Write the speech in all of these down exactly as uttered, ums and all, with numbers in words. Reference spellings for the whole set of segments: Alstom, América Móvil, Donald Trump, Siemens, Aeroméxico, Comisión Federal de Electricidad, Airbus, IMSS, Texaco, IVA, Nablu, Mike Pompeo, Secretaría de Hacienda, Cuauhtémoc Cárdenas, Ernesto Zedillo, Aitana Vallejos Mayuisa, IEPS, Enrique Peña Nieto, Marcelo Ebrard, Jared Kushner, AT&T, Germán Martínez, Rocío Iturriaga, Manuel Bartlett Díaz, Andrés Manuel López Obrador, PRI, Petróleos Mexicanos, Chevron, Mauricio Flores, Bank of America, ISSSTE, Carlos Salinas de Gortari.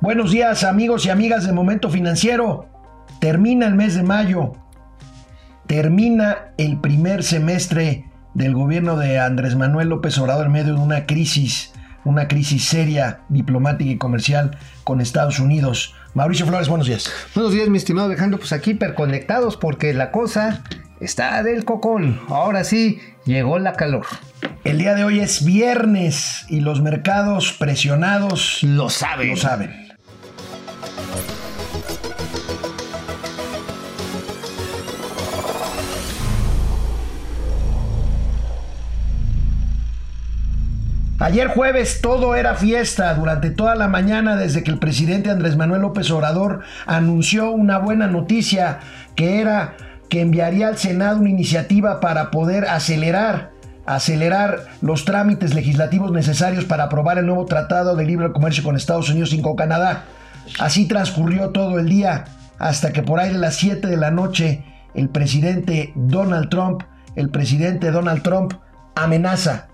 Buenos días, amigos y amigas de Momento Financiero. Termina el mes de mayo. Termina el primer semestre del gobierno de Andrés Manuel López Obrador en medio de una crisis, una crisis seria, diplomática y comercial con Estados Unidos. Mauricio Flores, buenos días. Buenos días, mi estimado Alejandro. Pues aquí hiperconectados porque la cosa está del cocón. Ahora sí, llegó la calor. El día de hoy es viernes y los mercados presionados lo saben. Lo saben. Ayer jueves todo era fiesta durante toda la mañana desde que el presidente Andrés Manuel López Obrador anunció una buena noticia que era que enviaría al Senado una iniciativa para poder acelerar, acelerar los trámites legislativos necesarios para aprobar el nuevo Tratado de Libre Comercio con Estados Unidos y con Canadá. Así transcurrió todo el día hasta que por ahí a las siete de la noche el presidente Donald Trump, el presidente Donald Trump amenaza.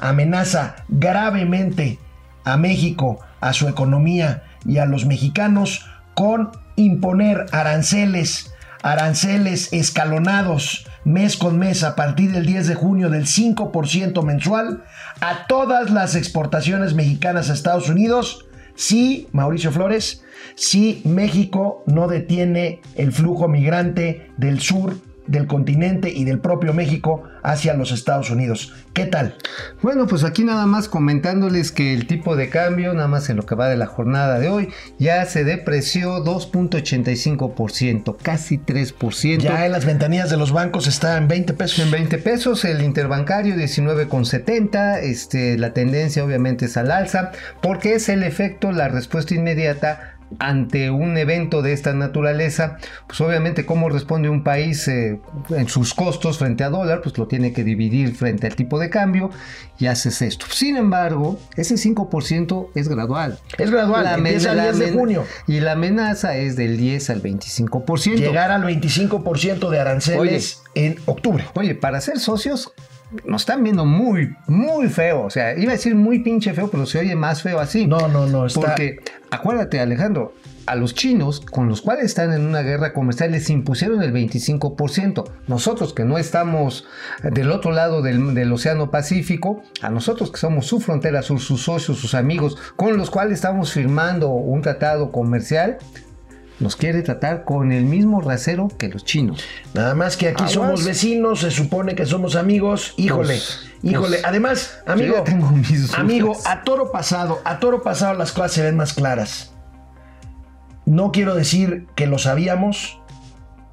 Amenaza gravemente a México, a su economía y a los mexicanos con imponer aranceles, aranceles escalonados mes con mes a partir del diez de junio del cinco por ciento mensual a todas las exportaciones mexicanas a Estados Unidos. Sí, Mauricio Flores, sí, México no detiene el flujo migrante del sur del continente y del propio México hacia los Estados Unidos. ¿Qué tal? Bueno, pues aquí nada más comentándoles que el tipo de cambio, nada más en lo que va de la jornada de hoy, ya se depreció dos punto ochenta y cinco por ciento, casi tres por ciento. Ya en las ventanillas de los bancos está en veinte pesos. En veinte pesos, el interbancario diecinueve con setenta, este, la tendencia obviamente es al alza, porque es el efecto, la respuesta inmediata ante un evento de esta naturaleza. Pues obviamente cómo responde un país eh, en sus costos frente a dólar, pues lo tiene que dividir frente al tipo de cambio y haces esto. Sin embargo, ese cinco por ciento es gradual. Es gradual, la empieza el diez de junio. Y la amenaza es del diez al veinticinco por ciento. Llegar al veinticinco por ciento de aranceles oye, en octubre. Oye, para ser socios nos están viendo muy, muy feo. O sea, iba a decir muy pinche feo, pero se oye más feo así. No, no, no. Está... Porque, acuérdate, Alejandro, a los chinos, con los cuales están en una guerra comercial, les impusieron el veinticinco por ciento. Nosotros, que no estamos del otro lado del, del Océano Pacífico, a nosotros que somos su frontera sur, sus socios, sus amigos, con los cuales estamos firmando un tratado comercial, nos quiere tratar con el mismo rasero que los chinos. Nada más que aquí Aguas. Somos vecinos, se supone que somos amigos. Híjole, pues, híjole. Pues, Además, amigo, tengo mis amigo, a toro pasado, a toro pasado las cosas se ven más claras. No quiero decir que lo sabíamos,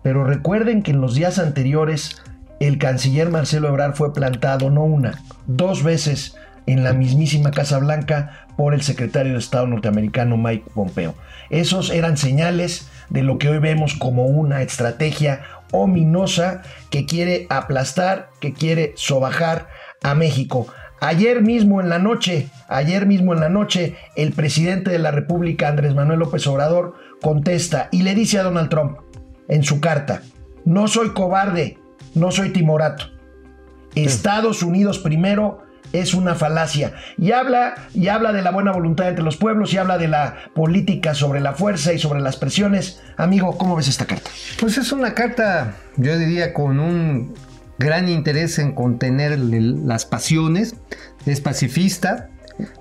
pero recuerden que en los días anteriores el canciller Marcelo Ebrard fue plantado no una, dos veces en la mismísima Casa Blanca por el secretario de Estado norteamericano Mike Pompeo. Esos eran señales de lo que hoy vemos como una estrategia ominosa que quiere aplastar, que quiere sobajar a México. Ayer mismo en la noche, ayer mismo en la noche, el presidente de la República, Andrés Manuel López Obrador, contesta y le dice a Donald Trump en su carta: no soy cobarde, no soy timorato. Sí. Estados Unidos primero es una falacia. Y habla, y habla de la buena voluntad entre los pueblos, y habla de la política sobre la fuerza y sobre las presiones. Amigo, ¿cómo ves esta carta? Pues es una carta, yo diría, con un gran interés en contener las pasiones. Es pacifista,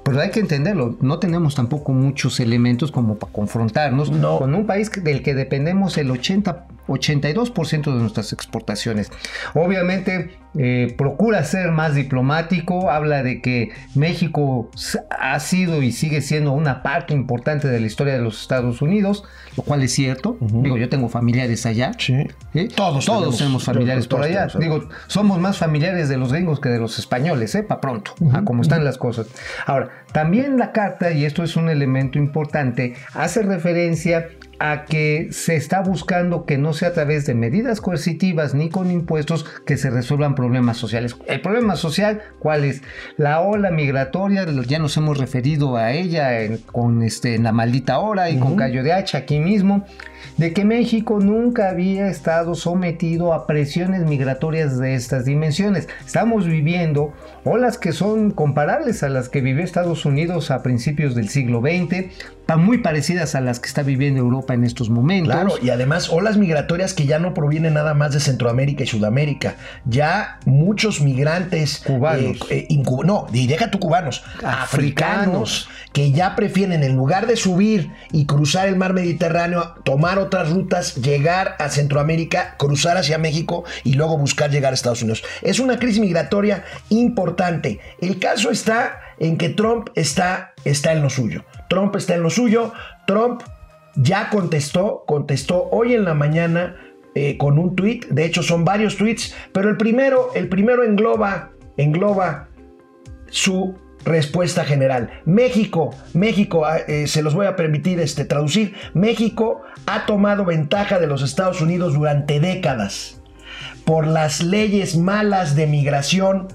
pero hay que entenderlo, no tenemos tampoco muchos elementos como para confrontarnos no. con un país del que dependemos el ochenta, ochenta y dos por ciento de nuestras exportaciones. Obviamente eh, procura ser más diplomático, habla de que México ha sido y sigue siendo una parte importante de la historia de los Estados Unidos, lo cual es cierto. Uh-huh. Digo, yo tengo familiares allá. Sí. ¿Sí? Todos, todos tenemos familiares todos, por allá. Todos, Digo, somos más familiares de los gringos que de los españoles, ¿eh? Para pronto, uh-huh. a como están uh-huh. las cosas. Ahora, también la carta, y esto es un elemento importante, hace referencia a que se está buscando que no sea a través de medidas coercitivas ni con impuestos que se resuelvan problemas sociales. El problema social, ¿cuál es? La ola migratoria, ya nos hemos referido a ella en, con este, en La Maldita Hora y uh-huh. con Cayo de Hacha aquí mismo, de que México nunca había estado sometido a presiones migratorias de estas dimensiones. Estamos viviendo olas que son comparables a las que vivió Estados Unidos a principios del siglo veinte, muy parecidas a las que está viviendo Europa en estos momentos. Claro, y además olas migratorias que ya no provienen nada más de Centroamérica y Sudamérica. Ya muchos migrantes cubanos, eh, eh, no, y deja tú cubanos, africanos, africanos, que ya prefieren, en lugar de subir y cruzar el mar Mediterráneo, tomar otras rutas, llegar a Centroamérica, cruzar hacia México y luego buscar llegar a Estados Unidos. Es una crisis migratoria importante. El caso está en que Trump está, está en lo suyo. Trump está en lo suyo. Trump ya contestó, contestó hoy en la mañana eh, con un tuit. De hecho, son varios tuits, pero el primero, el primero engloba, engloba su respuesta general. México, México, eh, se los voy a permitir este, traducir. México ha tomado ventaja de los Estados Unidos durante décadas por las leyes malas de migración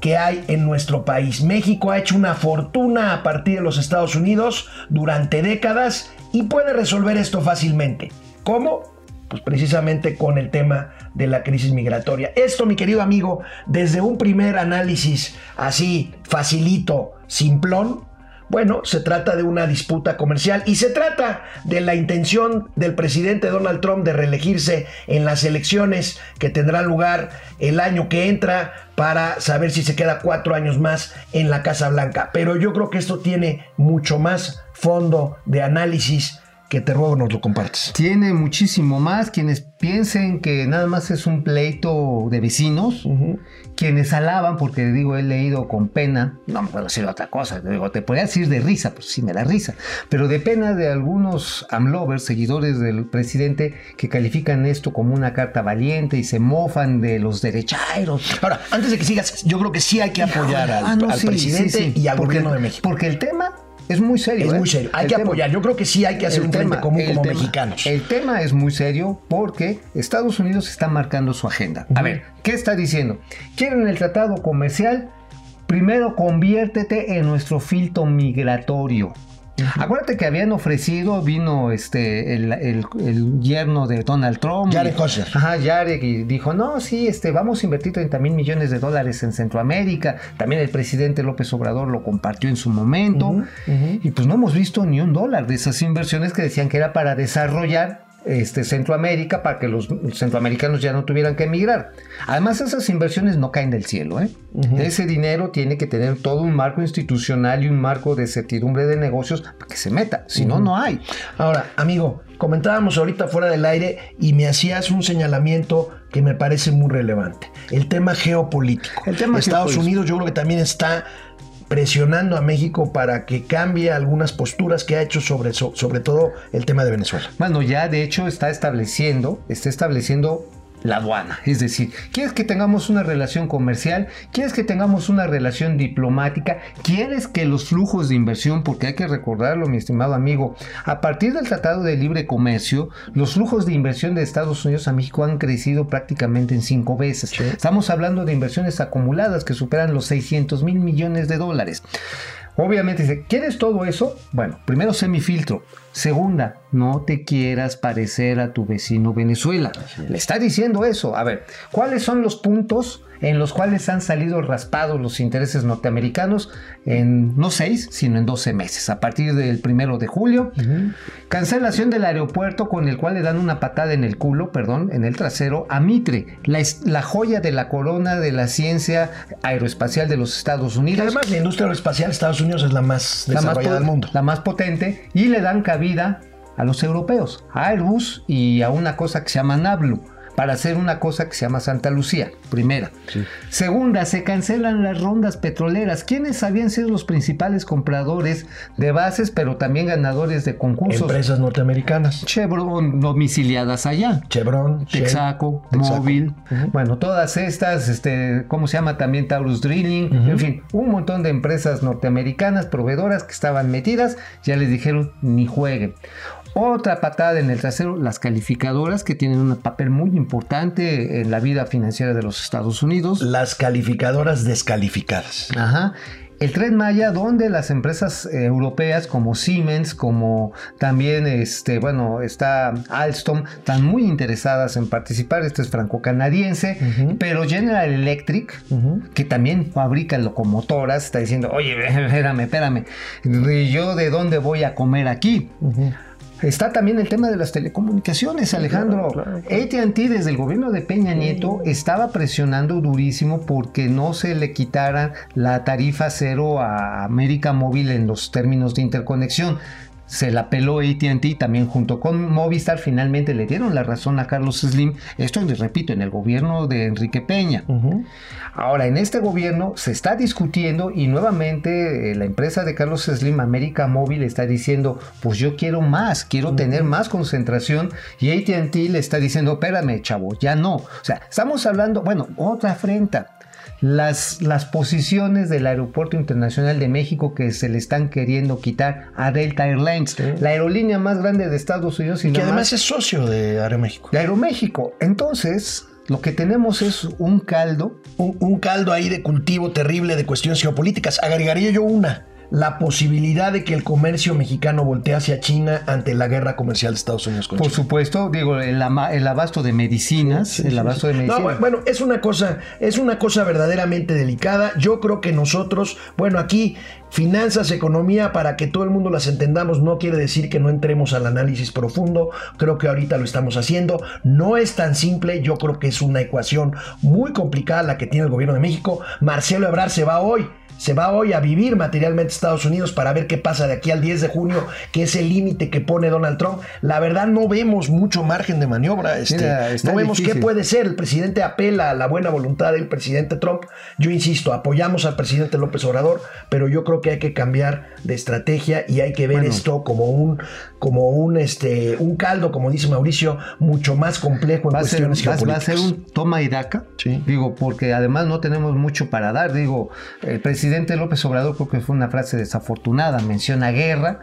que hay en nuestro país. México ha hecho una fortuna a partir de los Estados Unidos durante décadas y puede resolver esto fácilmente. ¿Cómo? Pues precisamente con el tema de la crisis migratoria. Esto, mi querido amigo, desde un primer análisis así, facilito, simplón, bueno, se trata de una disputa comercial y se trata de la intención del presidente Donald Trump de reelegirse en las elecciones que tendrán lugar el año que entra para saber si se queda cuatro años más en la Casa Blanca. Pero yo creo que esto tiene mucho más fondo de análisis, que te ruego nos lo compartes. Tiene muchísimo más. Quienes piensen que nada más es un pleito de vecinos, uh-huh, quienes alaban, porque digo, he leído con pena, no me puedo decir otra cosa, digo, te podría decir de risa, pues sí me da risa, pero de pena de algunos amlovers, seguidores del presidente, que califican esto como una carta valiente y se mofan de los derechairos. Ahora, antes de que sigas, yo creo que sí hay que apoyar al, ah, no, al sí, presidente sí, sí, y al porque, gobierno de México. Porque el tema... Es muy serio. Es ¿eh? muy serio. Hay el que tema, apoyar. Yo creo que sí hay que hacer un tema, frente común como tema, mexicanos. El tema es muy serio porque Estados Unidos está marcando su agenda. Uh-huh. A ver, ¿qué está diciendo? Quieren el tratado comercial. Primero conviértete en nuestro filtro migratorio. Uh-huh. Acuérdate que habían ofrecido, vino este el, el, el yerno de Donald Trump. Jared Kushner. Ajá, Jared, y dijo, no, sí, este, vamos a invertir treinta mil millones de dólares en Centroamérica. También el presidente López Obrador lo compartió en su momento. Uh-huh, uh-huh. Y pues no hemos visto ni un dólar de esas inversiones que decían que era para desarrollar este, Centroamérica, para que los centroamericanos ya no tuvieran que emigrar. Además, esas inversiones no caen del cielo, ¿eh? Uh-huh. Ese dinero tiene que tener todo un marco institucional y un marco de certidumbre de negocios para que se meta, si no, uh-huh, no hay. Ahora, amigo, comentábamos ahorita fuera del aire y me hacías un señalamiento que me parece muy relevante. El tema geopolítico. El tema Estados geopolítico. Unidos, yo creo que también está presionando a México para que cambie algunas posturas que ha hecho sobre, sobre todo el tema de Venezuela. Bueno, ya de hecho está estableciendo, está estableciendo la aduana. Es decir, ¿quieres que tengamos una relación comercial? ¿Quieres que tengamos una relación diplomática? ¿Quieres que los flujos de inversión, porque hay que recordarlo, mi estimado amigo, a partir del Tratado de Libre Comercio, los flujos de inversión de Estados Unidos a México han crecido prácticamente en cinco veces? Sí. Estamos hablando de inversiones acumuladas que superan los seiscientos mil millones de dólares. Obviamente dice, ¿quieres todo eso? Bueno, primero sé mi filtro. Segunda, no te quieras parecer a tu vecino Venezuela. Le está diciendo eso. A ver, ¿cuáles son los puntos en los cuales han salido raspados los intereses norteamericanos en no seis, sino en doce meses, a partir del primero de julio? Uh-huh. Cancelación del aeropuerto con el cual le dan una patada en el culo, perdón, en el trasero a Mitre, la, la joya de la corona de la ciencia aeroespacial de los Estados Unidos. Y además, la industria aeroespacial de Estados Unidos es la más desarrollada del mundo. La más potente, y le dan cabida a los europeos, a Airbus y a una cosa que se llama Nablu, para hacer una cosa que se llama Santa Lucía, primera. Sí. Segunda, se cancelan las rondas petroleras. ¿Quiénes habían sido los principales compradores de bases, pero también ganadores de concursos? Empresas norteamericanas. Chevron, domiciliadas allá. Chevron, Texaco, Mobil. Uh-huh. Bueno, todas estas, este, ¿cómo se llama? También Taurus Drilling. Uh-huh. En fin, un montón de empresas norteamericanas, proveedoras que estaban metidas, ya les dijeron, ni jueguen. Otra patada en el trasero, las calificadoras, que tienen un papel muy importante en la vida financiera de los Estados Unidos. Las calificadoras descalificadas. Ajá. el Tren Maya, donde las empresas eh, europeas como Siemens, como también este, bueno, está Alstom, están muy interesadas en participar. Este es franco-canadiense, uh-huh. pero General Electric, uh-huh. que también fabrica locomotoras, está diciendo, oye, espérame, espérame, ¿yo de dónde voy a comer aquí? Uh-huh. Está también el tema de las telecomunicaciones, Alejandro. Claro, claro, claro. A T and T desde el gobierno de Peña Nieto estaba presionando durísimo porque no se le quitara la tarifa cero a América Móvil en los términos de interconexión. Se la peló A T and T también junto con Movistar. Finalmente le dieron la razón a Carlos Slim. Esto, les repito, en el gobierno de Enrique Peña. Uh-huh. Ahora, en este gobierno se está discutiendo y nuevamente eh, la empresa de Carlos Slim, América Móvil, está diciendo, pues yo quiero más, quiero uh-huh. tener más concentración. Y A T and T le está diciendo, espérame, chavo, ya no. O sea, estamos hablando, bueno, otra afrenta. Las, las posiciones del Aeropuerto Internacional de México que se le están queriendo quitar a Delta Airlines, sí. la aerolínea más grande de Estados Unidos. Y que además es socio de Aeroméxico. De Aeroméxico. Entonces, lo que tenemos es un caldo. Un, un caldo ahí de cultivo terrible de cuestiones geopolíticas. Agregaría yo una. La posibilidad de que el comercio mexicano voltee hacia China ante la guerra comercial de Estados Unidos con China. Por supuesto, digo, el, ama, el abasto de medicinas, sí, sí, el abasto sí, sí. de medicinas. No, bueno, es una cosa, es una cosa verdaderamente delicada. Yo creo que nosotros, bueno, aquí finanzas, economía, para que todo el mundo las entendamos, no quiere decir que no entremos al análisis profundo. Creo que ahorita lo estamos haciendo. No es tan simple. Yo creo que es una ecuación muy complicada la que tiene el gobierno de México. Marcelo Ebrard se va hoy. Se va hoy a vivir materialmente a Estados Unidos para ver qué pasa de aquí al diez de junio, que es el límite que pone Donald Trump. La verdad no vemos mucho margen de maniobra. Este, Mira, no vemos difícil. Qué puede ser. El presidente apela a la buena voluntad del presidente Trump. Yo insisto, apoyamos al presidente López Obrador, pero yo creo que hay que cambiar de estrategia y hay que ver bueno. esto como un, como un, este, un caldo, como dice Mauricio, mucho más complejo en va cuestiones ser, geopolíticas. Va a ser un toma y daca, sí. digo, porque además no tenemos mucho para dar. Digo, el presidente El presidente López Obrador, creo que fue una frase desafortunada, menciona guerra.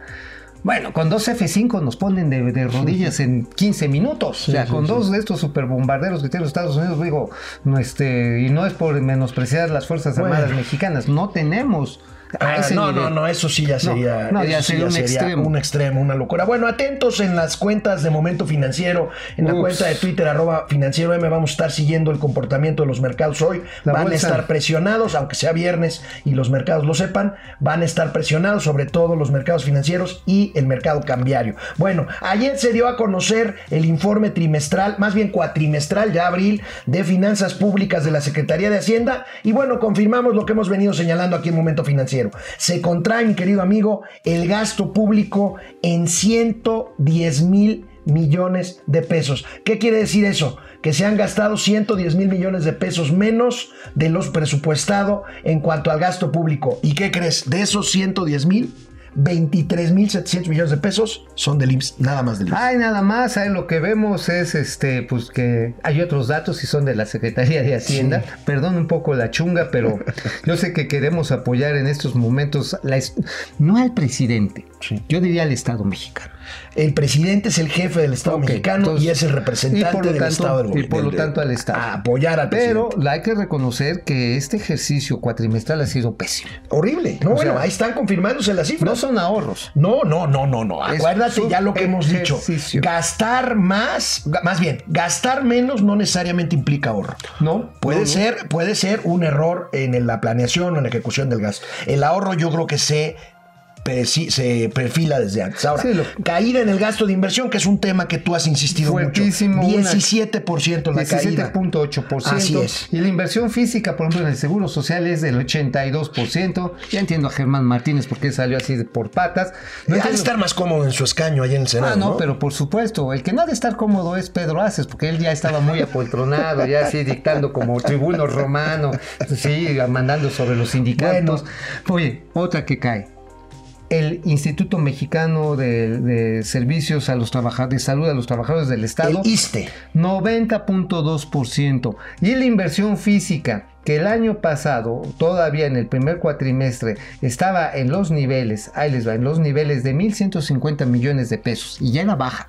Bueno, con dos efe cinco nos ponen de, de rodillas en quince minutos. Sí, o sea, sí, con sí. dos de estos superbombarderos que tienen los Estados Unidos, digo, no este, y no es por menospreciar las Fuerzas bueno. Armadas mexicanas, no tenemos... Ah, no, nivel. no, no, eso sí ya sería, no, no, ya sería, sí ya un, sería extremo. un extremo, una locura. Bueno, atentos en las cuentas de Momento Financiero, en Ups. la cuenta de Twitter, arroba financiero M, vamos a estar siguiendo el comportamiento de los mercados hoy. La van bolsa. a estar presionados, aunque sea viernes y los mercados lo sepan, van a estar presionados, sobre todo los mercados financieros y el mercado cambiario. Bueno, ayer se dio a conocer el informe trimestral, más bien cuatrimestral, ya abril, de finanzas públicas de la Secretaría de Hacienda, y bueno, confirmamos lo que hemos venido señalando aquí en Momento Financiero. Se contrae, mi querido amigo, el gasto público en ciento diez mil millones de pesos. ¿Qué quiere decir eso? Que se han gastado ciento diez mil millones de pesos menos de los presupuestado en cuanto al gasto público. ¿Y qué crees? De esos ciento diez mil, veintitrés mil setecientos millones de pesos son del I M S S, nada más del I M S S. Ay, nada más, ahí lo que vemos es este, pues que hay otros datos y son de la Secretaría de Hacienda. Sí. Perdón un poco la chunga, pero yo sé que queremos apoyar en estos momentos, la est- no al presidente, sí. yo diría al Estado mexicano. El presidente es el jefe del Estado okay, mexicano entonces, y es el representante del tanto, Estado del gobierno. Y por lo tanto al Estado. A apoyar al Pero presidente. hay que reconocer que este ejercicio cuatrimestral ha sido pésimo. Horrible. No, o bueno, sea, ahí están confirmándose las cifras. No son ahorros. No, no, no, no, no. Acuérdate ya lo que hemos dicho. Gastar más, más bien, gastar menos no necesariamente implica ahorro. No. Puede no, ser, no. puede ser un error en la planeación o en la ejecución del gasto. El ahorro yo creo que se... se perfila desde antes. Ahora, sí, lo... caída en el gasto de inversión, que es un tema que tú has insistido Fuertísimo, mucho. diecisiete por ciento una... la caída. diecisiete punto ocho por ciento. Así es. Y la inversión física, por ejemplo, en el Seguro Social es del ochenta y dos por ciento. Ya entiendo a Germán Martínez porque salió así por patas. No ha de estar más cómodo en su escaño allá en el Senado. Ah, no, ¿no? Pero por supuesto. El que no ha de estar cómodo es Pedro Aces, porque él ya estaba muy apoltronado, ya así dictando como tribuno romano, sí, mandando sobre los sindicatos. Bueno. Oye, otra que cae. El Instituto Mexicano de, de Servicios a los Trabajadores de Salud a los Trabajadores del Estado, el I S S S T E, noventa punto dos por ciento. Y la inversión física, que el año pasado, todavía en el primer cuatrimestre, estaba en los niveles, ahí les va, en los niveles de mil ciento cincuenta millones de pesos, y ya era baja.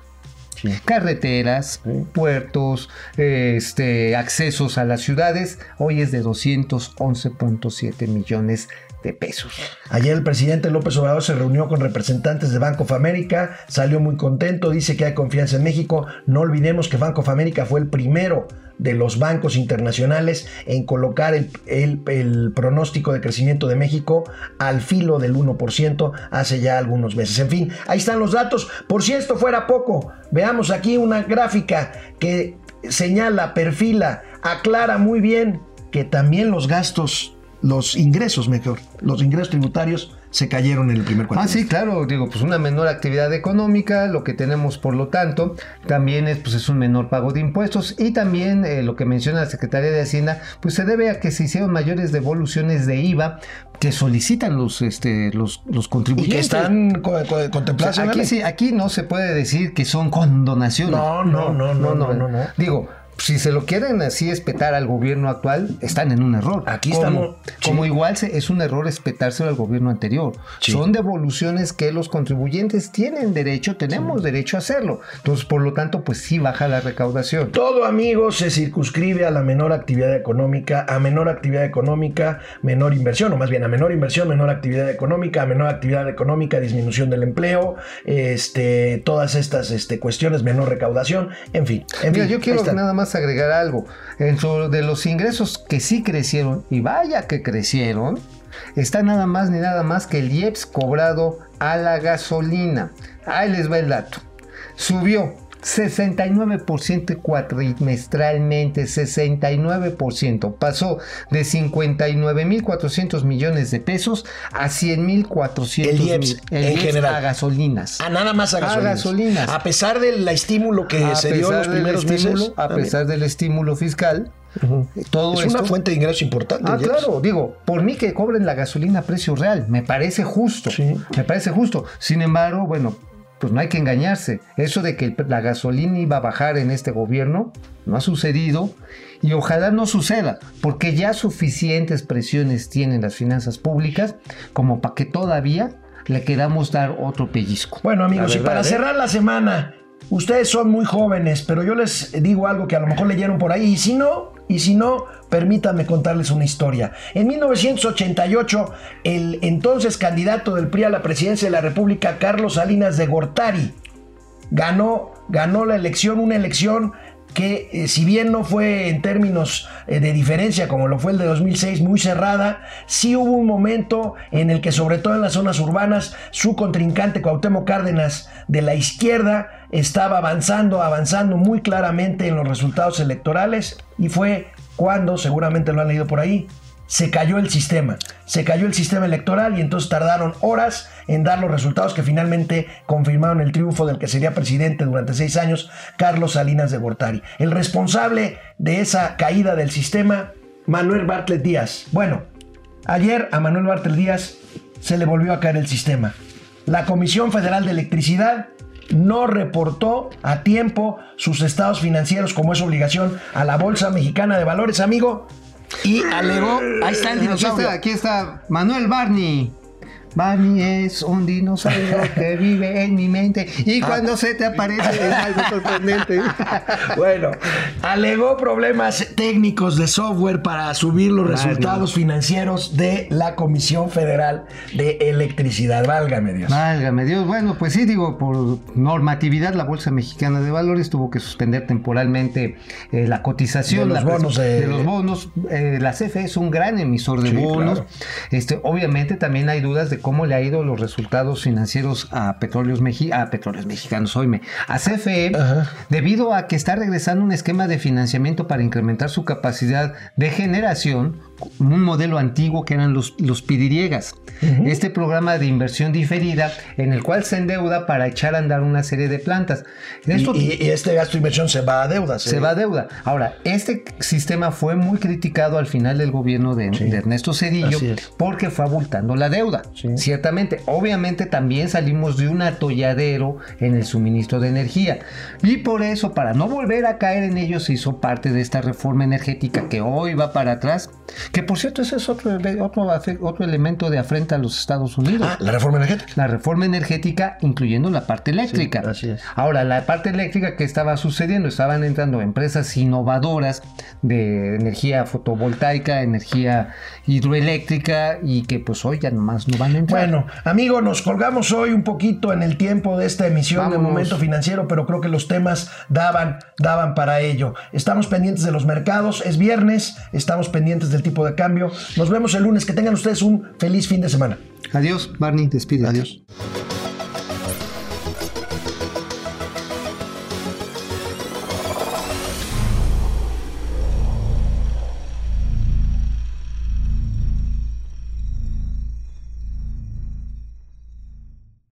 Sí. Carreteras, sí. puertos, este, accesos a las ciudades, hoy es de doscientos once punto siete millones de pesos. Ayer el presidente López Obrador se reunió con representantes de Bank of America, salió muy contento, dice que hay confianza en México. No olvidemos que Bank of America fue el primero de los bancos internacionales en colocar el, el, el pronóstico de crecimiento de México al filo del uno por ciento hace ya algunos meses. En fin, ahí están los datos. Por si esto fuera poco, veamos aquí una gráfica que señala, perfila, aclara muy bien que también los gastos, los ingresos mejor, los ingresos tributarios se cayeron en el primer cuatrimestre. Ah, sí, claro, digo, pues una menor actividad económica, lo que tenemos por lo tanto, también es, pues, es un menor pago de impuestos y también eh, lo que menciona la Secretaría de Hacienda, pues se debe a que se hicieron mayores devoluciones de I V A que solicitan los, este, los, los contribuyentes. Y que están co co contemplados. O sea, aquí, sí, aquí no se puede decir que son condonaciones. No, no, no, no, no, no, no, no, no, no. Digo, si se lo quieren así espetar al gobierno actual, están en un error. Aquí como, estamos. Sí. Como igual se, es un error espetárselo al gobierno anterior. Sí. Son devoluciones que los contribuyentes tienen derecho, tenemos sí. derecho a hacerlo. Entonces, por lo tanto, pues sí baja la recaudación. Todo, amigos, se circunscribe a la menor actividad económica, a menor actividad económica, menor inversión, o más bien a menor inversión, menor actividad económica, a menor actividad económica, disminución del empleo, este, todas estas este, cuestiones, menor recaudación, en fin. En Mira, fin, yo quiero nada más agregar algo en su, de los ingresos que sí crecieron, y vaya que crecieron, está nada más ni nada más que el I E P S cobrado a la gasolina. Ahí les va el dato: subió sesenta y nueve por ciento cuatrimestralmente, sesenta y nueve por ciento, pasó de cincuenta y nueve mil cuatrocientos millones de pesos a cien mil cuatrocientos millones en general a gasolinas. Ah, nada más a gasolinas. A, gasolinas. A pesar del estímulo que a se dio los primeros meses, a también. pesar del estímulo fiscal. Uh-huh. Todo es esto. Una fuente de ingreso importante. Ah, claro, digo, por mí que cobren la gasolina a precio real, me parece justo. Sí. Me parece justo. Sin embargo, bueno, pues no hay que engañarse. Eso de que la gasolina iba a bajar en este gobierno no ha sucedido y ojalá no suceda, porque ya suficientes presiones tienen las finanzas públicas como para que todavía le queramos dar otro pellizco. Bueno, amigos, verdad, y para ¿eh? cerrar la semana, ustedes son muy jóvenes, pero yo les digo algo que a lo mejor leyeron por ahí, y si no, y si no, permítanme contarles una historia. En mil novecientos ochenta y ocho, el entonces candidato del P R I a la presidencia de la República, Carlos Salinas de Gortari, ganó, ganó la elección, una elección que eh, si bien no fue en términos eh, de diferencia como lo fue el de dos mil seis muy cerrada, sí hubo un momento en el que, sobre todo en las zonas urbanas, su contrincante Cuauhtémoc Cárdenas de la izquierda estaba avanzando, avanzando muy claramente en los resultados electorales, y fue cuando, seguramente lo han leído por ahí, se cayó el sistema, se cayó el sistema electoral, y entonces tardaron horas en dar los resultados que finalmente confirmaron el triunfo del que sería presidente durante seis años, Carlos Salinas de Gortari. El responsable de esa caída del sistema, Manuel Bartlett Díaz. Bueno, ayer a Manuel Bartlett Díaz se le volvió a caer el sistema. La Comisión Federal de Electricidad no reportó a tiempo sus estados financieros, como es obligación, a la Bolsa Mexicana de Valores, amigo. Y alegó, ahí está el dinosaurio. Aquí está Manuel Barney. Barney es un dinosaurio que vive en mi mente, y cuando ah. se te aparece es algo sorprendente. Bueno, alegó problemas técnicos de software para subir los Barney. resultados financieros de la Comisión Federal de Electricidad. Válgame Dios. Válgame Dios. Bueno, pues sí, digo, por normatividad la Bolsa Mexicana de Valores tuvo que suspender temporalmente eh, la cotización de los la bonos. De, de los bonos. Eh, la C F E es un gran emisor de sí, bonos. Claro. Este, obviamente también hay dudas de cómo le ha ido los resultados financieros a Petróleos, Mexi a Petróleos Mexicanos, oíme, a C F E, Ajá. debido a que está regresando un esquema de financiamiento para incrementar su capacidad de generación, un modelo antiguo que eran los, los pidiriegas, uh-huh. este programa de inversión diferida en el cual se endeuda para echar a andar una serie de plantas. Esto, y, y, y este gasto de inversión se va a deuda. ¿sí? Se va a deuda. Ahora, este sistema fue muy criticado al final del gobierno de, sí. de Ernesto Zedillo porque fue abultando la deuda. Sí. Ciertamente, obviamente también salimos de un atolladero en el suministro de energía, y por eso, para no volver a caer en ello, se hizo parte de esta reforma energética que hoy va para atrás Que por cierto, ese es otro, otro, otro elemento de afrenta a los Estados Unidos. Ah, la reforma energética. La reforma energética, incluyendo la parte eléctrica. Sí, así es. Ahora, la parte eléctrica, ¿qué estaba sucediendo? Estaban entrando empresas innovadoras de energía fotovoltaica, energía hidroeléctrica, y que pues hoy ya nomás no van a entrar. Bueno, amigo, nos colgamos hoy un poquito en el tiempo de esta emisión. Vámonos. De Momento Financiero, pero creo que los temas daban, daban para ello. Estamos pendientes de los mercados, es viernes, estamos pendientes del tipo de cambio. Nos vemos el lunes. Que tengan ustedes un feliz fin de semana. Adiós, Barney, despide. Adiós.